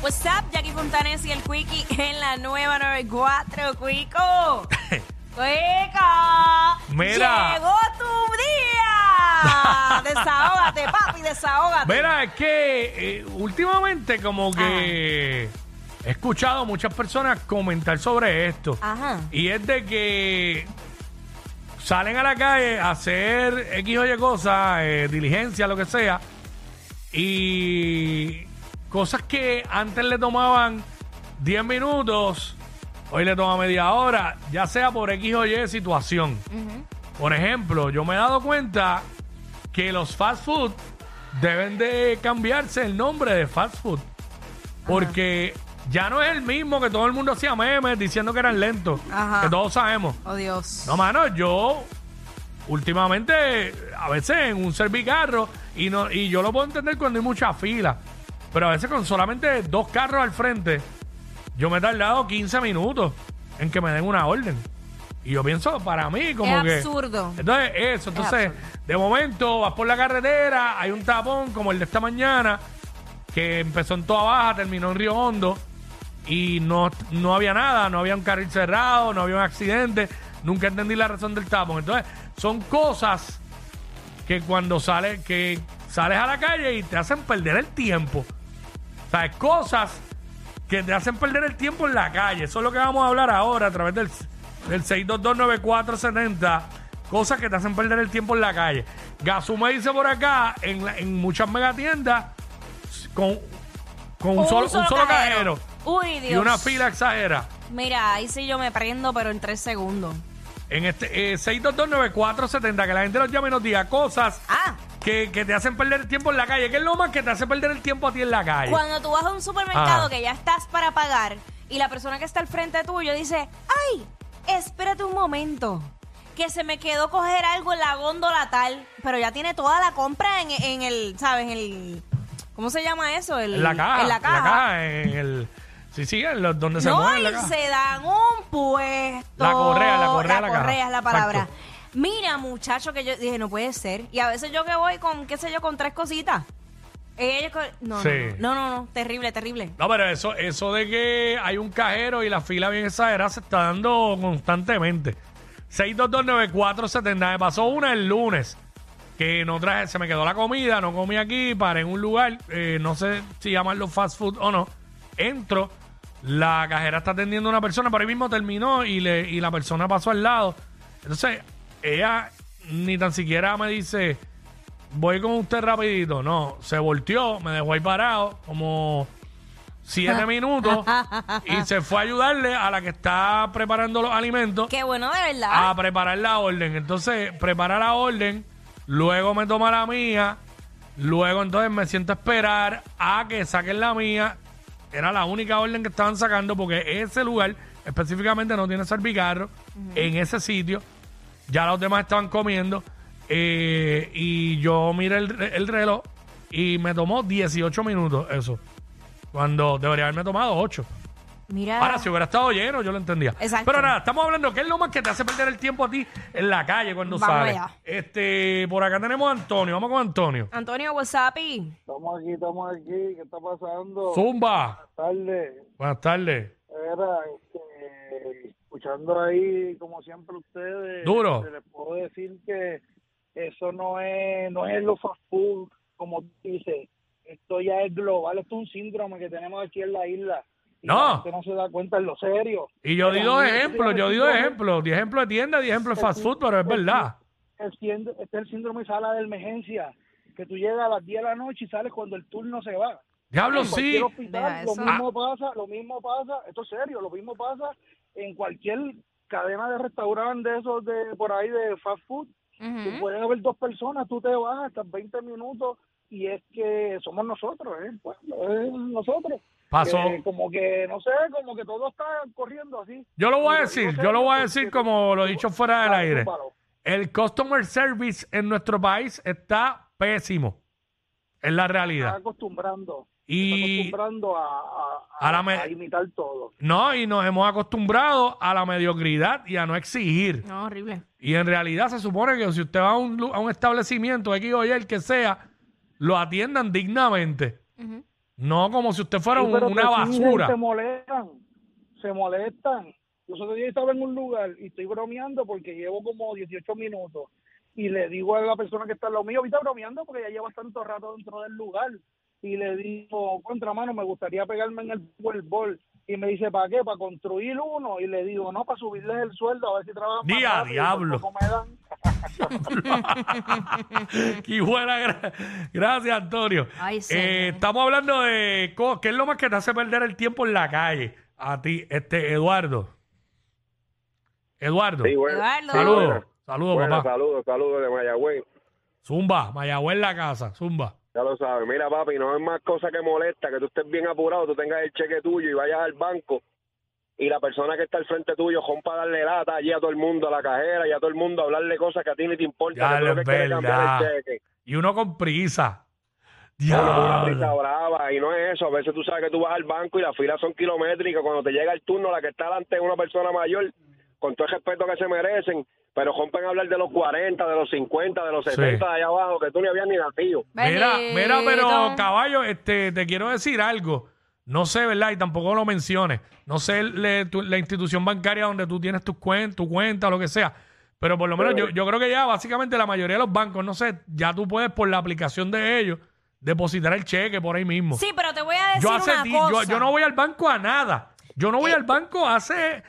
What's up, Jacky Fontanes y el Quicky en la nueva 94, Quico. ¡Quico! Mira. Llegó tu día. Desahógate, papi, desahógate. Mira, es que últimamente como que... Ajá. He escuchado muchas personas comentar sobre esto. Ajá. Y es de que salen a la calle a hacer X o Y cosas, diligencia, lo que sea, y cosas que antes le tomaban 10 minutos, hoy le toma media hora, ya sea por X o Y situación. Uh-huh. Por ejemplo, yo me he dado cuenta que los fast food deben de cambiarse el nombre de fast food. Porque... Ajá. Ya no es el mismo que todo el mundo hacía memes diciendo que eran lentos. Ajá. Que todos sabemos. Oh, Dios. No, mano, yo últimamente a veces en un servicarro y yo lo puedo entender cuando hay mucha fila, pero a veces con solamente dos carros al frente yo me he tardado 15 minutos en que me den una orden. Y yo pienso, para mí, como es que... absurdo. Entonces, eso. Entonces, de momento vas por la carretera, hay un tapón como el de esta mañana que empezó en Toa Baja, terminó en Río Hondo. Y no había nada, no había un carril cerrado, no había un accidente. Nunca entendí la razón del tapón. Entonces, son cosas que cuando sales a la calle y te hacen perder el tiempo. O sea, cosas que te hacen perder el tiempo en la calle. Eso es lo que vamos a hablar ahora a través del 6229470. Cosas que te hacen perder el tiempo en la calle. Gazuma dice por acá, en muchas megatiendas, con un solo cajero. Uy, Dios. Y una fila exagera. Mira, ahí sí yo me prendo, pero en 3 segundos. En este 6229470, que la gente nos llame y nos diga cosas que te hacen perder el tiempo en la calle. ¿Qué es lo más que te hace perder el tiempo a ti en la calle? Cuando tú vas a un supermercado que ya estás para pagar y la persona que está al frente tuyo dice, ¡ay, espérate un momento! Que se me quedó coger algo en la góndola tal, pero ya tiene toda la compra en el, ¿sabes? En el... ¿Cómo se llama eso? En la caja. Sí, donde se mueve la caja. No, y se dan un puesto. La correa es la palabra. Exacto. Mira, muchacho, que yo dije, no puede ser. Y a veces yo que voy con, qué sé yo, con 3 cositas. No, terrible, terrible. No, pero eso de que hay un cajero y la fila bien exagerada se está dando constantemente. 6229470, me pasó una el lunes. Que no traje, se me quedó la comida, no comí aquí, paré en un lugar, no sé si llamarlo fast food o no. Entro, la cajera está atendiendo a una persona, pero ahí mismo terminó y la persona pasó al lado. Entonces, ella ni tan siquiera me dice, voy con usted rapidito. No, se volteó, me dejó ahí parado como 7 minutos y se fue a ayudarle a la que está preparando los alimentos. Qué bueno, de verdad. A preparar la orden. Entonces, prepara la orden, luego me toma la mía, luego entonces me siento a esperar a que saquen la mía. Era la única orden que estaban sacando porque ese lugar específicamente no tiene servicarro. Uh-huh. En ese sitio ya los demás estaban comiendo, y yo miré el reloj y me tomó 18 minutos eso, cuando debería haberme tomado 8. Mira. Ahora, si hubiera estado lleno, yo lo entendía. Exacto. Pero nada, estamos hablando qué es lo más que te hace perder el tiempo a ti en la calle cuando sales. Por acá tenemos a Antonio. Vamos con Antonio. Antonio, WhatsApp. Estamos aquí. ¿Qué está pasando? Zumba. Buenas tardes. Era, escuchando ahí, como siempre, ustedes. Duro. Les puedo decir que eso no es lo fast food, como dice. Esto ya es global. Esto es un síndrome que tenemos aquí en la isla. No. Que no se da cuenta en lo serio. Y yo di dos ejemplos, di ejemplo de tienda, di ejemplo de fast food, pero es verdad. Este es el síndrome de sala de emergencia, que tú llegas a las 10 de la noche y sales cuando el turno se va. Diablo, sí. En cualquier hospital, lo mismo pasa, esto es serio, lo mismo pasa en cualquier cadena de restaurantes de esos de por ahí de fast food. Uh-huh. Pueden haber 2 personas, tú te vas hasta 20 minutos y es que somos nosotros, el pueblo, es nosotros. Pasó. Como que, no sé, como que todo está corriendo así. Yo lo voy a decir, yo lo voy a decir como lo he dicho fuera del aire. El customer service en nuestro país está pésimo. Es la realidad. Está acostumbrando. Y está acostumbrando a imitar todo. No, y nos hemos acostumbrado a la mediocridad y a no exigir. No, horrible. Y en realidad se supone que si usted va a un establecimiento, X o Y, el que sea, lo atiendan dignamente. Uh-huh. No como si usted fuera una basura. Se molestan, Nosotros yo estaba en un lugar y estoy bromeando porque llevo como 18 minutos y le digo a la persona que está al lado mío, ahorita bromeando porque ya llevas tanto rato dentro del lugar, y le digo, contramano, me gustaría pegarme en el Powerball, y me dice, ¿para qué? Para construir uno, y le digo, no, para subirles el sueldo, a ver si trabajan más rápido, diablo. Me dan. Qué buena, gracias Antonio. Ay, sí, estamos hablando de qué es lo más que te hace perder el tiempo en la calle. A ti, Eduardo. Sí, bueno. Eduardo. Saludos, bueno, papá. Saludos de Mayagüez. Zumba, Mayagüez en la casa, zumba. Ya lo sabes. Mira, papi, no es más cosa que molesta que tú estés bien apurado, tú tengas el cheque tuyo y vayas al banco y la persona que está al frente tuyo, compa, darle lata allí a todo el mundo, a la cajera, y a todo el mundo a hablarle cosas que a ti ni te importa. Ya, que es verdad. Y uno con prisa. Bueno, una prisa brava, y no es eso. A veces tú sabes que tú vas al banco y las filas son kilométricas. Cuando te llega el turno, la que está delante es una persona mayor, con todo el respeto que se merecen, pero rompen a hablar de los 40, de los 50, de los 70, sí, de allá abajo, que tú ni habías ni nacido. Mira, pero caballo, te quiero decir algo. No sé, ¿verdad? Y tampoco lo menciones. No sé la institución bancaria donde tú tienes tu cuenta, lo que sea. Pero por lo menos yo creo que ya básicamente la mayoría de los bancos, no sé, ya tú puedes por la aplicación de ellos depositar el cheque por ahí mismo. Sí, pero te voy a decir una cosa. Yo no voy al banco a nada. Yo no voy al banco hace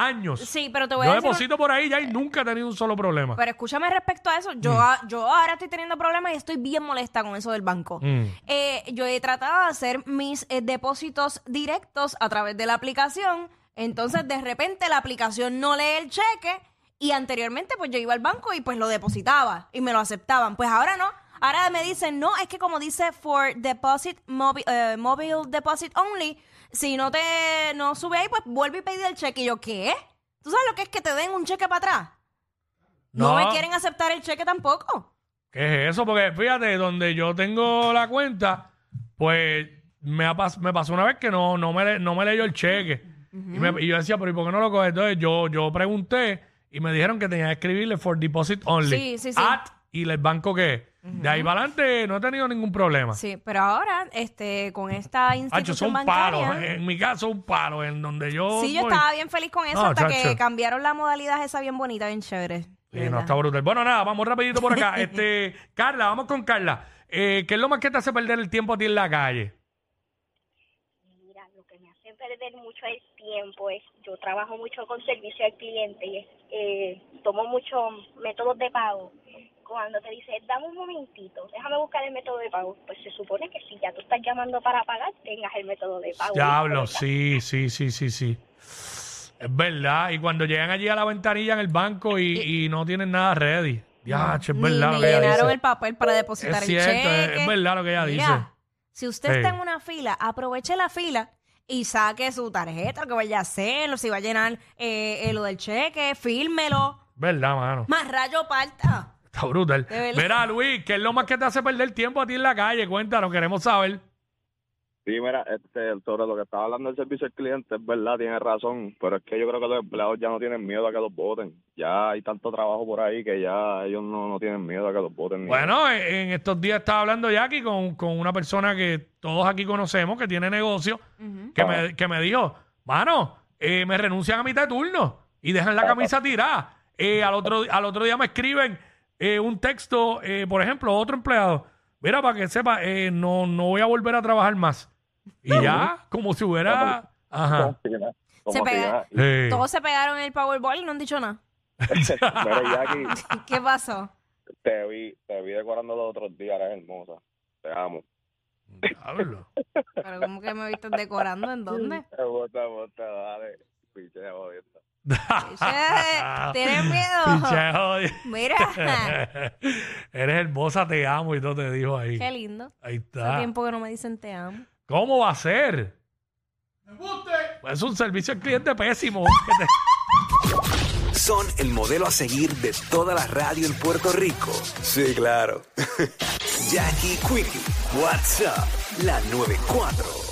años. Sí, pero te voy a decir... Yo deposito por ahí ya y nunca he tenido un solo problema. Pero escúchame respecto a eso. Yo ahora estoy teniendo problemas y estoy bien molesta con eso del banco. Yo he tratado de hacer mis depósitos directos a través de la aplicación. Entonces, de repente, la aplicación no lee el cheque y anteriormente, pues, yo iba al banco y, pues, lo depositaba y me lo aceptaban. Pues ahora no. Ahora me dicen, no, es que como dice for deposit, mobile deposit only, si no sube ahí, pues vuelve y pide el cheque. Y yo, ¿qué? ¿Tú sabes lo que es que te den un cheque para atrás? No me quieren aceptar el cheque tampoco. ¿Qué es eso? Porque fíjate, donde yo tengo la cuenta, pues me pasó una vez que no me leyó el cheque. Uh-huh. Y yo decía, pero ¿y por qué no lo coges? Entonces yo pregunté y me dijeron que tenía que escribirle for deposit only. Sí. Y el banco que... De ahí para adelante no he tenido ningún problema. Sí, pero ahora con esta institución bancaria... Palos. En mi caso, un palo en donde yo... Sí, yo estaba bien feliz con eso que cambiaron la modalidad esa bien bonita, bien chévere. Sí, no, está brutal. Bueno, nada, vamos rapidito por acá. Carla, vamos con Carla. ¿Qué es lo más que te hace perder el tiempo a ti en la calle? Mira, lo que me hace perder mucho el tiempo es... Yo trabajo mucho con servicio al cliente y tomo muchos métodos de pago. Cuando te dice, dame un momentito, déjame buscar el método de pago, pues se supone que si ya tú estás llamando para pagar, tengas el método de pago. Diablo, sí. Es verdad. Y cuando llegan allí a la ventanilla en el banco y no tienen nada ready. Diache, es verdad lo que ella dice. Llenaron el papel para depositar el cheque. Es verdad lo que ella dice. Si usted está en una fila, aproveche la fila y saque su tarjeta, lo que vaya a hacer, si va a llenar lo del cheque, fírmelo. Verdad, mano. Más rayo parta. Está brutal. Mira, Luis, ¿qué es lo más que te hace perder tiempo a ti en la calle? Cuéntanos, queremos saber. Sí, mira, sobre lo que estaba hablando del servicio al cliente, es verdad, tienes razón, pero es que yo creo que los empleados ya no tienen miedo a que los voten. Ya hay tanto trabajo por ahí que ya ellos no tienen miedo a que los voten. Bueno, en estos días estaba hablando Jacky con una persona que todos aquí conocemos, que tiene negocio, que me dijo, mano, me renuncian a mitad de turno y dejan la camisa tirada. Al otro día me escriben... un texto, por ejemplo, otro empleado, mira, para que sepa, no voy a volver a trabajar más. Y ya, como si hubiera... Ajá. Todos se pegaron en el Powerball y no han dicho nada. ¿Qué pasó? Te vi decorando los otros días, eres hermosa. Te amo. Diablo. ¿Pero cómo que me viste decorando? ¿En dónde? Dale. ¿Tienes miedo? Mira. Eres hermosa, te amo y todo te dijo ahí. Qué lindo. Ahí está. Hace tiempo que no me dicen te amo. ¿Cómo va a ser? Pues es un servicio al cliente pésimo. Son el modelo a seguir de toda la radio en Puerto Rico. Sí, claro. Jacky Quicky, WhatsApp, la 94.